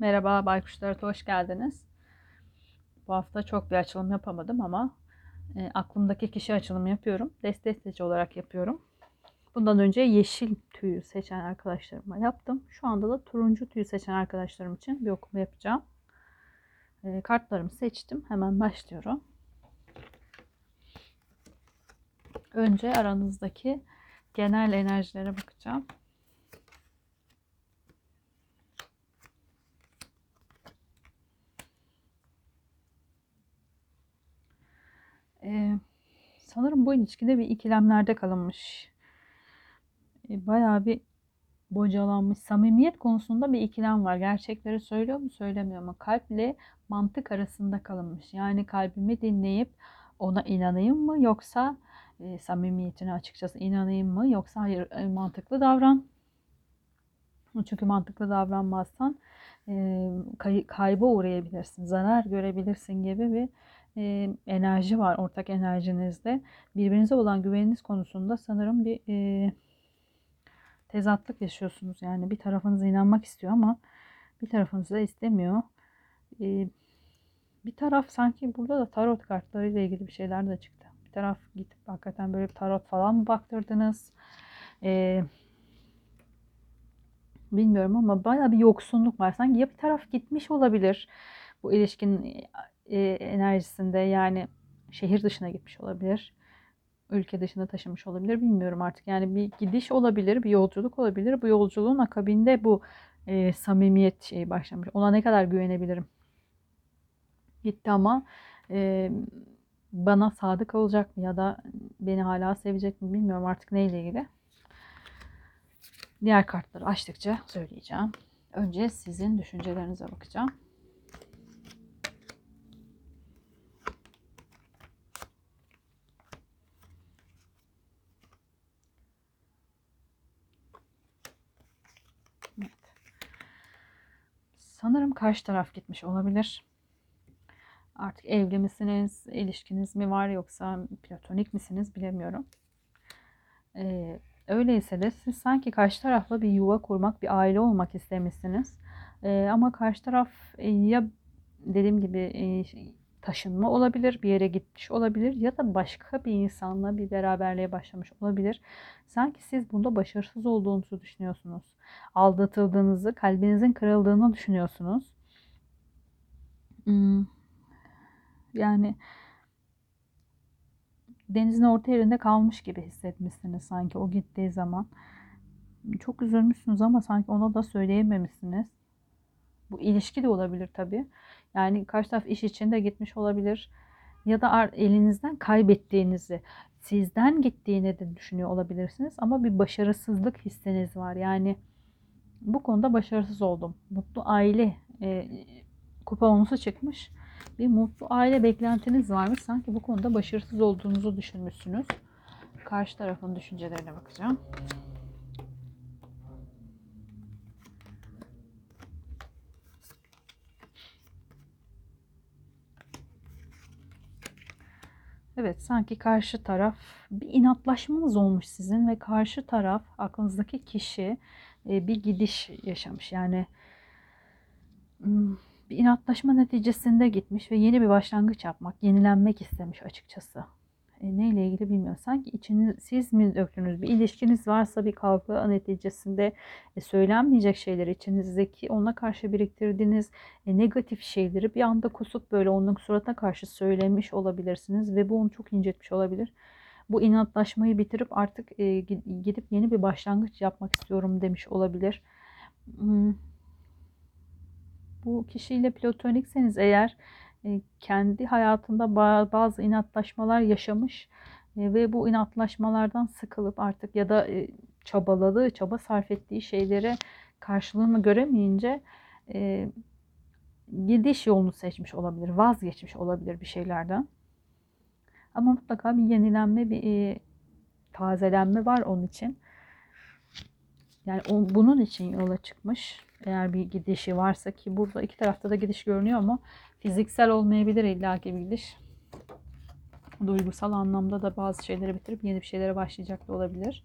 Merhaba Baykuşlar, hoş geldiniz. Bu hafta çok bir açılım yapamadım ama aklımdaki kişi açılımı yapıyorum. Desteci olarak yapıyorum. Bundan önce yeşil tüyü seçen arkadaşlarıma yaptım. Şu anda da turuncu tüyü seçen arkadaşlarım için bir okuma yapacağım. Kartlarımı seçtim. Hemen başlıyorum. Önce aranızdaki genel enerjilere bakacağım. Sanırım bu ilişkide bir ikilemlerde kalınmış. Bayağı bir bocalanmış. Samimiyet konusunda bir ikilem var. Gerçekleri söylüyor mu söylemiyor mu? Kalple mantık arasında kalınmış. Yani kalbimi dinleyip ona inanayım mı? Yoksa samimiyetine açıkçası inanayım mı? Yoksa hayır mantıklı davran. Çünkü mantıklı davranmazsan kayba uğrayabilirsin. Zarar görebilirsin gibi bir enerji var ortak enerjinizde. Birbirinize olan güveniniz konusunda sanırım bir tezatlık yaşıyorsunuz. Yani bir tarafınız inanmak istiyor ama bir tarafınız da istemiyor. Bir taraf sanki burada da tarot kartlarıyla ilgili bir şeyler de çıktı. Bir taraf gidip hakikaten böyle bir tarot falan mı baktırdınız? Bilmiyorum ama bayağı bir yoksunluk var. Sanki ya bir taraf gitmiş olabilir bu ilişkinin enerjisinde, yani şehir dışına gitmiş olabilir, ülke dışına taşınmış olabilir, bilmiyorum artık. Yani bir gidiş olabilir, bir yolculuk olabilir. Bu yolculuğun akabinde bu samimiyet şeyi başlamış. Ona ne kadar güvenebilirim? Gitti ama bana sadık olacak mı ya da beni hala sevecek mi bilmiyorum artık neyle ilgili. Diğer kartları açtıkça söyleyeceğim. Önce sizin düşüncelerinize bakacağım. Evet. Sanırım karşı taraf gitmiş olabilir. Artık evli misiniz, ilişkiniz mi var yoksa platonik misiniz bilemiyorum. Öyleyse de siz sanki karşı tarafla bir yuva kurmak, bir aile olmak istemişsiniz. Ama karşı taraf ya dediğim gibi taşınma olabilir, bir yere gitmiş olabilir ya da başka bir insanla bir beraberliğe başlamış olabilir. Sanki siz bunda başarısız olduğunuzu düşünüyorsunuz. Aldatıldığınızı, kalbinizin kırıldığını düşünüyorsunuz. Yani denizin orta yerinde kalmış gibi hissetmişsiniz sanki o gittiği zaman. Çok üzülmüşsünüz ama sanki ona da söyleyememişsiniz. Bu ilişki de olabilir tabii. Yani karşı taraf iş için de gitmiş olabilir. Ya da elinizden kaybettiğinizi, sizden gittiğini de düşünüyor olabilirsiniz. Ama bir başarısızlık hissiniz var. Yani bu konuda başarısız oldum. Mutlu aile kuponusu çıkmış. Bir mutlu aile beklentiniz varmış. Sanki bu konuda başarısız olduğunuzu düşünmüşsünüz. Karşı tarafın düşüncelerine bakacağım. Evet, sanki karşı taraf bir inatlaşmanız olmuş sizin ve karşı taraf, aklınızdaki kişi bir gidiş yaşamış. Yani bir inatlaşma neticesinde gitmiş ve yeni bir başlangıç yapmak, yenilenmek istemiş açıkçası. Neyle ilgili bilmiyorum. Sanki siz mi döktünüz? Bir ilişkiniz varsa bir kavga neticesinde söylenmeyecek şeyler, içinizdeki ona karşı biriktirdiğiniz negatif şeyleri bir anda kusup böyle onun suratına karşı söylemiş olabilirsiniz ve bu onu çok incitmiş olabilir. Bu inatlaşmayı bitirip artık gidip yeni bir başlangıç yapmak istiyorum demiş olabilir. Bu kişiyle platonikseniz eğer kendi hayatında bazı inatlaşmalar yaşamış ve bu inatlaşmalardan sıkılıp artık ya da çabaladığı, çaba sarf ettiği şeylere karşılığını göremeyince gidiş yolunu seçmiş olabilir, vazgeçmiş olabilir bir şeylerden. Ama mutlaka bir yenilenme, bir tazelenme var onun için. Yani bunun için yola çıkmış. Eğer bir gidişi varsa, ki burada iki tarafta da gidiş görünüyor ama fiziksel olmayabilir illaki bir gidiş. Duygusal anlamda da bazı şeyleri bitirip yeni bir şeylere başlayacak da olabilir.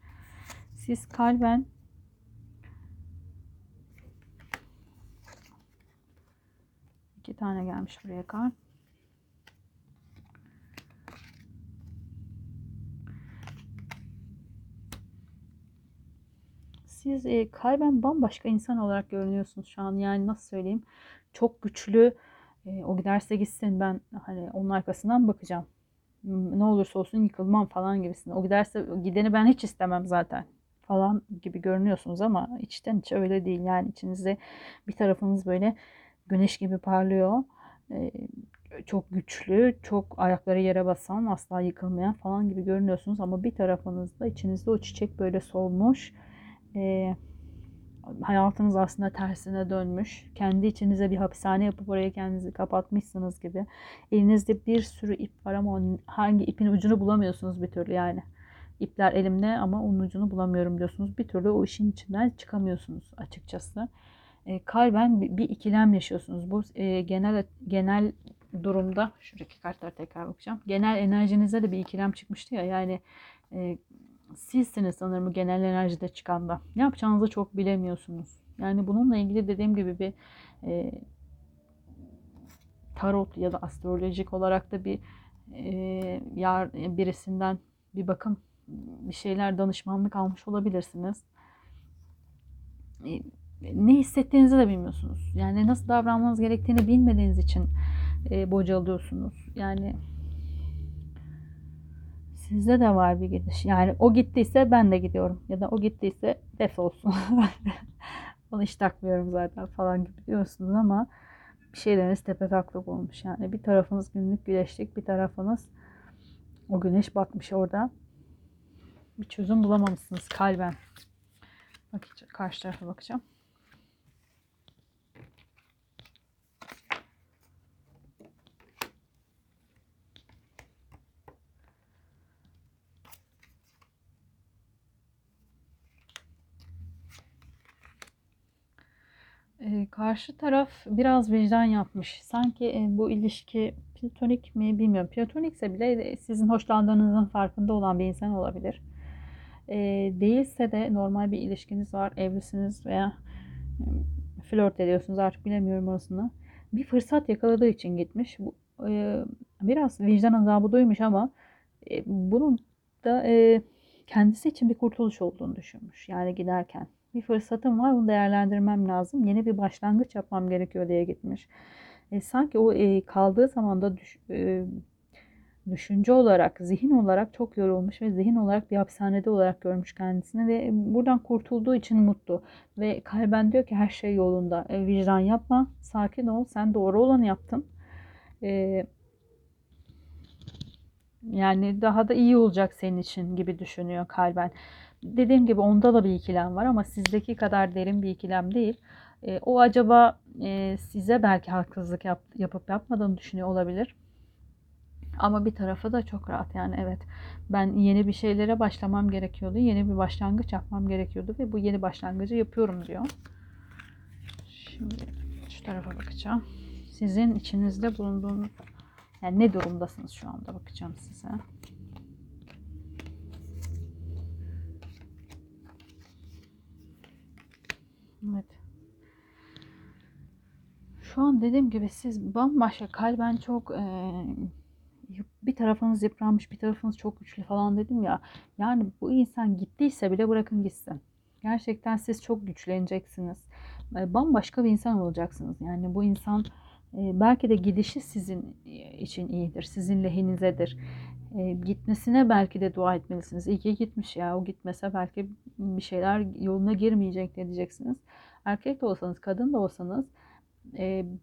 Siz kalben 2 tane gelmiş buraya kar. Siz kalben bambaşka insan olarak görünüyorsunuz şu an. Yani nasıl söyleyeyim? Çok güçlü. O giderse gitsin, ben hani onun arkasından bakacağım. Ne olursa olsun yıkılmam falan gibisin. O giderse, gideni ben hiç istemem zaten falan gibi görünüyorsunuz ama içten içe öyle değil. Yani içinizde bir tarafınız böyle güneş gibi parlıyor. Çok güçlü, çok ayakları yere basan, asla yıkılmayan falan gibi görünüyorsunuz ama bir tarafınızda, içinizde o çiçek böyle solmuş. Hayatınız aslında tersine dönmüş. Kendi içinize bir hapishane yapıp oraya kendinizi kapatmışsınız gibi. Elinizde bir sürü ip var ama hangi ipin ucunu bulamıyorsunuz bir türlü yani. İpler elimde ama onun ucunu bulamıyorum diyorsunuz. Bir türlü o işin içinden çıkamıyorsunuz açıkçası. Kalben bir ikilem yaşıyorsunuz. Bu genel durumda, şuradaki kartlara tekrar bakacağım. Genel enerjinize de bir ikilem çıkmıştı ya yani. Sizsiniz sanırım genel enerjide çıkan da. Ne yapacağınızı çok bilemiyorsunuz. Yani bununla ilgili dediğim gibi bir tarot ya da astrolojik olarak da bir birisinden bir bakım, bir şeyler, danışmanlık almış olabilirsiniz. Ne hissettiğinizi de bilmiyorsunuz. Yani nasıl davranmanız gerektiğini bilmediğiniz için bocalıyorsunuz. Yani sizde de var bir gidiş. Yani o gittiyse ben de gidiyorum. Ya da o gittiyse def olsun. Onu hiç takmıyorum zaten falan gibi diyorsunuz ama bir şeyleriniz tepetaklık olmuş. Yani bir tarafınız günlük güneşlik, bir tarafınız o güneş batmış orada. Bir çözüm bulamamışsınız kalben. Karşı tarafa bakacağım. Karşı taraf biraz vicdan yapmış. Sanki bu ilişki platonik mi bilmiyorum. Platonikse bile sizin hoşlandığınızın farkında olan bir insan olabilir. Değilse de normal bir ilişkiniz var, evlisiniz veya flört ediyorsunuz, artık bilemiyorum orasını. Bir fırsat yakaladığı için gitmiş. Biraz vicdan azabı duymuş ama bunun da kendisi için bir kurtuluş olduğunu düşünmüş. Yani giderken. Bir fırsatım var, bunu değerlendirmem lazım. Yeni bir başlangıç yapmam gerekiyor diye gitmiş. Sanki o kaldığı zaman da düşünce olarak, zihin olarak çok yorulmuş ve zihin olarak bir hapishanede olarak görmüş kendisini ve buradan kurtulduğu için mutlu. Ve kalben diyor ki her şey yolunda. Vicdan yapma, sakin ol, sen doğru olanı yaptın. Yani daha da iyi olacak senin için gibi düşünüyor kalben. Dediğim gibi onda da bir ikilem var ama sizdeki kadar derin bir ikilem değil. O acaba size belki haksızlık yapıp yapmadığını düşünüyor olabilir. Ama bir tarafı da çok rahat yani evet. Ben yeni bir şeylere başlamam gerekiyordu. Yeni bir başlangıç yapmam gerekiyordu ve bu yeni başlangıcı yapıyorum diyor. Şimdi şu tarafa bakacağım. Sizin içinizde bulunduğunuz, yani ne durumdasınız şu anda bakacağım size. Evet. Şu an dediğim gibi siz bambaşka, kalben çok bir tarafınız yıpranmış, bir tarafınız çok güçlü falan dedim ya. Yani bu insan gittiyse bile bırakın gitsin. Gerçekten siz çok güçleneceksiniz. Bambaşka bir insan olacaksınız. Yani bu insan belki de gidişi sizin için iyidir. Sizin lehinizedir. Gitmesine belki de dua etmelisiniz. İyi ki gitmiş ya. O gitmese belki bir şeyler yoluna girmeyecek diyeceksiniz. Erkek de olsanız, kadın da olsanız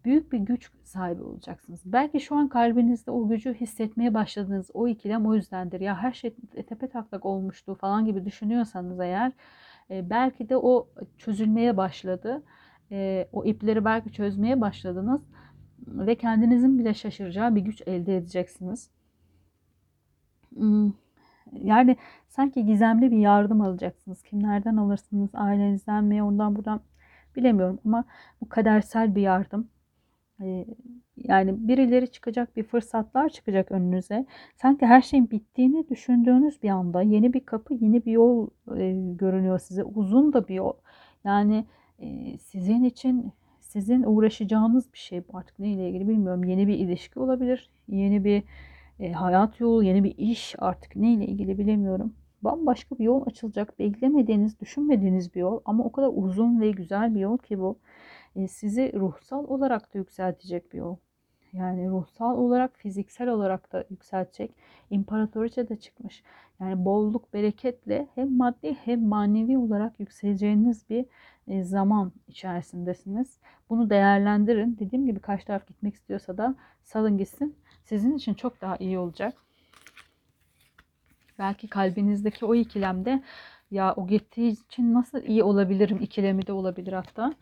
büyük bir güç sahibi olacaksınız. Belki şu an kalbinizde o gücü hissetmeye başladığınız o ikilem o yüzdendir. Ya her şey tepetaklak olmuştu falan gibi düşünüyorsanız eğer belki de o çözülmeye başladı. O ipleri belki çözmeye başladınız ve kendinizin bile şaşıracağı bir güç elde edeceksiniz. Yani sanki gizemli bir yardım alacaksınız. Kimlerden alırsınız? Ailenizden mi? Ondan buradan bilemiyorum ama bu kadersel bir yardım. Yani birileri çıkacak, bir fırsatlar çıkacak önünüze. Sanki her şeyin bittiğini düşündüğünüz bir anda yeni bir kapı, yeni bir yol görünüyor size. Uzun da bir yol. Yani sizin için sizin uğraşacağınız bir şey bu, artık neyle ilgili bilmiyorum. Yeni bir ilişki olabilir, yeni bir hayat yolu, yeni bir iş, artık neyle ilgili bilemiyorum. Bambaşka bir yol açılacak, beklemediğiniz, düşünmediğiniz bir yol ama o kadar uzun ve güzel bir yol ki bu. Sizi ruhsal olarak da yükseltecek bir yol. Yani ruhsal olarak, fiziksel olarak da yükseltecek. İmparatoriçe de çıkmış. Yani bolluk, bereketle hem maddi hem manevi olarak yükseleceğiniz bir zaman içerisindesiniz. Bunu değerlendirin. Dediğim gibi karşı taraf gitmek istiyorsa da salın gitsin. Sizin için çok daha iyi olacak. Belki kalbinizdeki o ikilemde, ya o gittiği için nasıl iyi olabilirim ikilemi de olabilir hatta.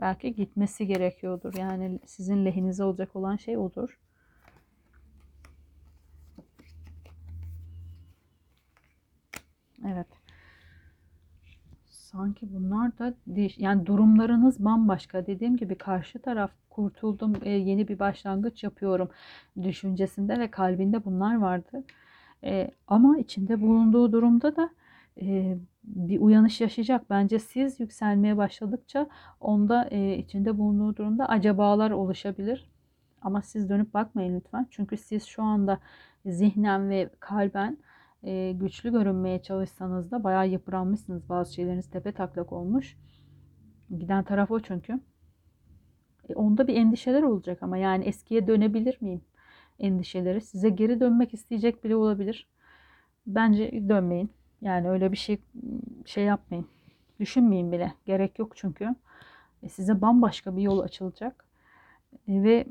Belki gitmesi gerekiyordur. Yani sizin lehinize olacak olan şey odur. Evet. Sanki bunlar da yani durumlarınız bambaşka. Dediğim gibi karşı taraf kurtuldum, yeni bir başlangıç yapıyorum düşüncesinde ve kalbinde bunlar vardı. Ama içinde bulunduğu durumda da bir uyanış yaşayacak. Bence siz yükselmeye başladıkça onda içinde bulunduğu durumda acabalar oluşabilir. Ama siz dönüp bakmayın lütfen. Çünkü siz şu anda zihnen ve kalben güçlü görünmeye çalışsanız da bayağı yıpranmışsınız. Bazı şeyleriniz tepetaklak olmuş. Giden taraf o çünkü. Onda bir endişeler olacak ama yani eskiye dönebilir miyim endişeleri. Size geri dönmek isteyecek bile olabilir. Bence dönmeyin. Yani öyle bir şey yapmayın. Düşünmeyin bile. Gerek yok çünkü. Size bambaşka bir yol açılacak. Ve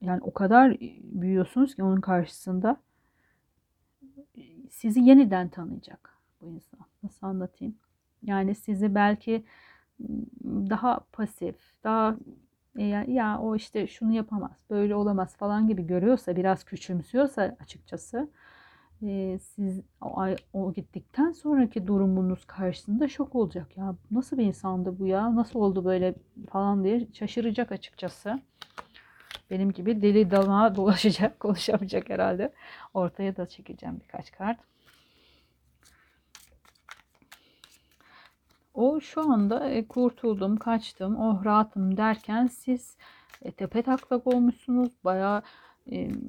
yani o kadar büyüyorsunuz ki onun karşısında sizi yeniden tanıyacak bu insan. Nasıl anlatayım? Yani sizi belki daha pasif, daha ya o işte şunu yapamaz, böyle olamaz falan gibi görüyorsa, biraz küçümsüyorsa açıkçası, siz o gittikten sonraki durumunuz karşısında şok olacak. Ya nasıl bir insandı bu ya? Nasıl oldu böyle falan diye şaşıracak açıkçası. Benim gibi deli dalağa dolaşacak, konuşamayacak herhalde. Ortaya da çekeceğim birkaç kart. O şu anda kurtuldum, kaçtım, oh rahatım derken siz tepetaklak olmuşsunuz. Bayağı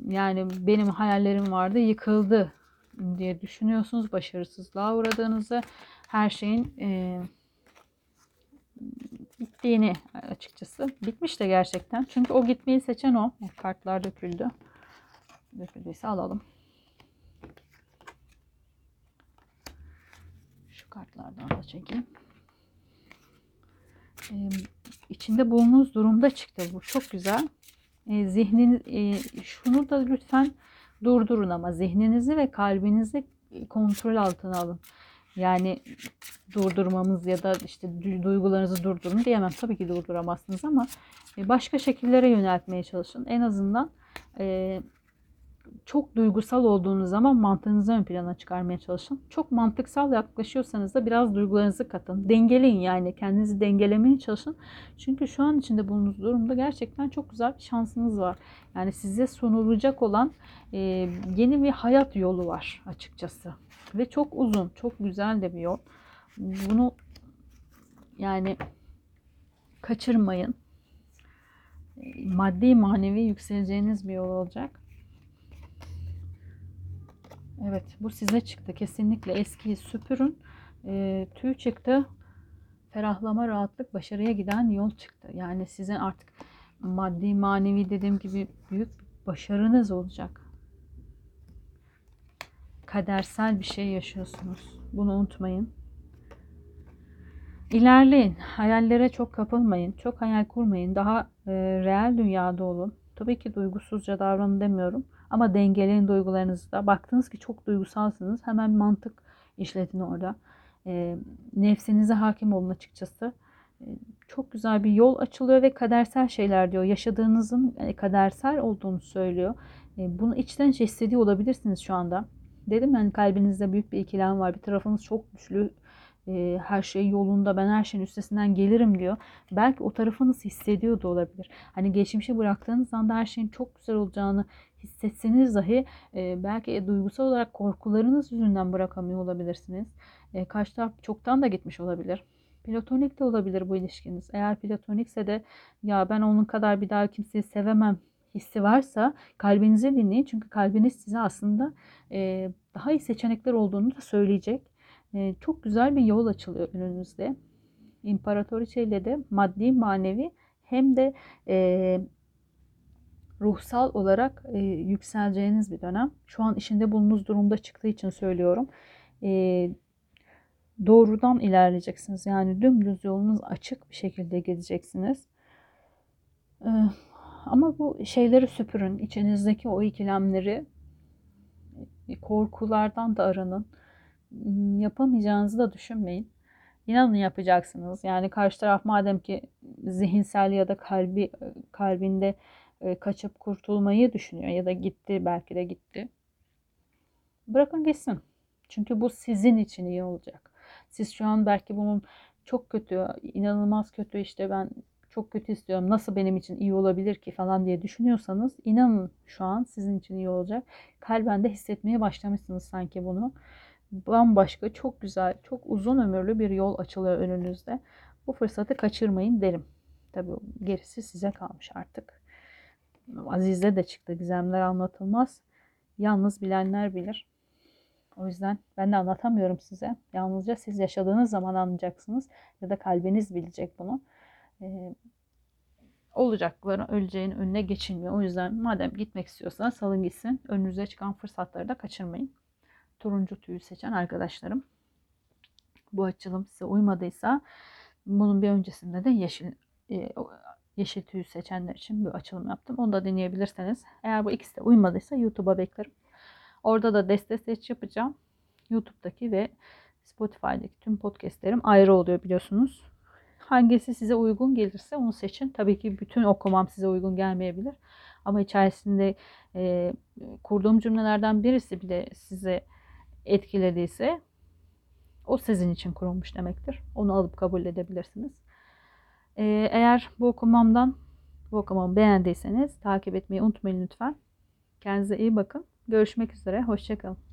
yani benim hayallerim vardı, yıkıldı diye düşünüyorsunuz. Başarısızlığa uğradığınızı, her şeyin bittiğini açıkçası. Bitmiş de gerçekten. Çünkü o gitmeyi seçen o. Kartlar döküldü. Döküldüyse alalım. Şu kartlardan da çekeyim. İçinde bulunduğunuz durumda çıktı. Bu çok güzel. Zihniniz, şunu da lütfen durdurun ama zihninizi ve kalbinizi kontrol altına alın. Yani durdurmamız ya da işte duygularınızı durdurun diyemem. Tabii ki durduramazsınız ama başka şekillere yöneltmeye çalışın. En azından çok duygusal olduğunuz zaman mantığınızı ön plana çıkarmaya çalışın. Çok mantıksal yaklaşıyorsanız da biraz duygularınızı katın. Dengeleyin, yani kendinizi dengelemeye çalışın. Çünkü şu an içinde bulunduğunuz durumda gerçekten çok güzel bir şansınız var. Yani size sunulacak olan yeni bir hayat yolu var açıkçası. Ve çok uzun, çok güzel de bir yol. Bunu yani kaçırmayın. Maddi manevi yükseleceğiniz bir yol olacak. Evet, bu size çıktı. Kesinlikle eskiyi süpürün. Tüy çıktı. Ferahlama, rahatlık, başarıya giden yol çıktı. Yani sizin artık maddi, manevi dediğim gibi büyük başarınız olacak. Kadersel bir şey yaşıyorsunuz. Bunu unutmayın. İlerleyin. Hayallere çok kapılmayın. Çok hayal kurmayın. Daha real dünyada olun. Tabii ki duygusuzca davranın demiyorum. Ama dengeleyin duygularınızı da. Baktınız ki çok duygusalsınız. Hemen mantık işletin orada. Nefsinize hakim olun açıkçası. Çok güzel bir yol açılıyor ve kadersel şeyler diyor. Yaşadığınızın kadersel olduğunu söylüyor. Bunu içten içe hissediyor olabilirsiniz şu anda. Dedim yani kalbinizde büyük bir ikilem var. Bir tarafınız çok güçlü. Her şey yolunda, ben her şeyin üstesinden gelirim diyor. Belki o tarafınız hissediyor da olabilir. Hani geçmişe bıraktığınız anda her şeyin çok güzel olacağını hissetseniz dahi belki duygusal olarak korkularınız yüzünden bırakamıyor olabilirsiniz. Karşı taraf çoktan da gitmiş olabilir. Platonik de olabilir bu ilişkiniz. Eğer platonikse de ya ben onun kadar bir daha kimseyi sevemem hissi varsa kalbinizi dinleyin. Çünkü kalbiniz size aslında daha iyi seçenekler olduğunu da söyleyecek. Çok güzel bir yol açılıyor önünüzde. İmparatoriçe ile de maddi, manevi hem de ruhsal olarak yükseleceğiniz bir dönem. Şu an işinde bulunduğunuz durumda çıktığı için söylüyorum. Doğrudan ilerleyeceksiniz. Yani dümdüz yolunuz açık bir şekilde gideceksiniz. Ama bu şeyleri süpürün. İçinizdeki o ikilemleri, korkulardan da aranın. Yapamayacağınızı da düşünmeyin. İnanın yapacaksınız. Yani karşı taraf madem ki zihinsel ya da kalbinde kaçıp kurtulmayı düşünüyor ya da gitti, belki de gitti. Bırakın gitsin. Çünkü bu sizin için iyi olacak. Siz şu an belki bunun çok kötü, inanılmaz kötü, işte ben çok kötü istiyorum, nasıl benim için iyi olabilir ki falan diye düşünüyorsanız, inanın şu an sizin için iyi olacak. Kalben de hissetmeye başlamışsınız sanki bunu. Bambaşka, çok güzel, çok uzun ömürlü bir yol açılıyor önünüzde. Bu fırsatı kaçırmayın derim. Tabii gerisi size kalmış artık. Aziz'de de çıktı, gizemler anlatılmaz. Yalnız bilenler bilir. O yüzden ben de anlatamıyorum size. Yalnızca siz yaşadığınız zaman anlayacaksınız. Ya da kalbiniz bilecek bunu. Olacakların, öleceğin önüne geçilmiyor. O yüzden madem gitmek istiyorsanız salın gitsin. Önünüze çıkan fırsatları da kaçırmayın. Turuncu tüyü seçen arkadaşlarım. Bu açılım size uymadıysa bunun bir öncesinde de yeşil tüyü seçenler için bir açılım yaptım. Onu da dinleyebilirseniz. Eğer bu ikisi de uymadıysa YouTube'a beklerim. Orada da deste seç yapacağım. YouTube'daki ve Spotify'daki tüm podcastlerim ayrı oluyor biliyorsunuz. Hangisi size uygun gelirse onu seçin. Tabii ki bütün okumam size uygun gelmeyebilir. Ama içerisinde kurduğum cümlelerden birisi bile size etkilediyse o sizin için kurulmuş demektir. Onu alıp kabul edebilirsiniz. Eğer bu okumamı beğendiyseniz takip etmeyi unutmayın lütfen. Kendinize iyi bakın. Görüşmek üzere. Hoşça kalın.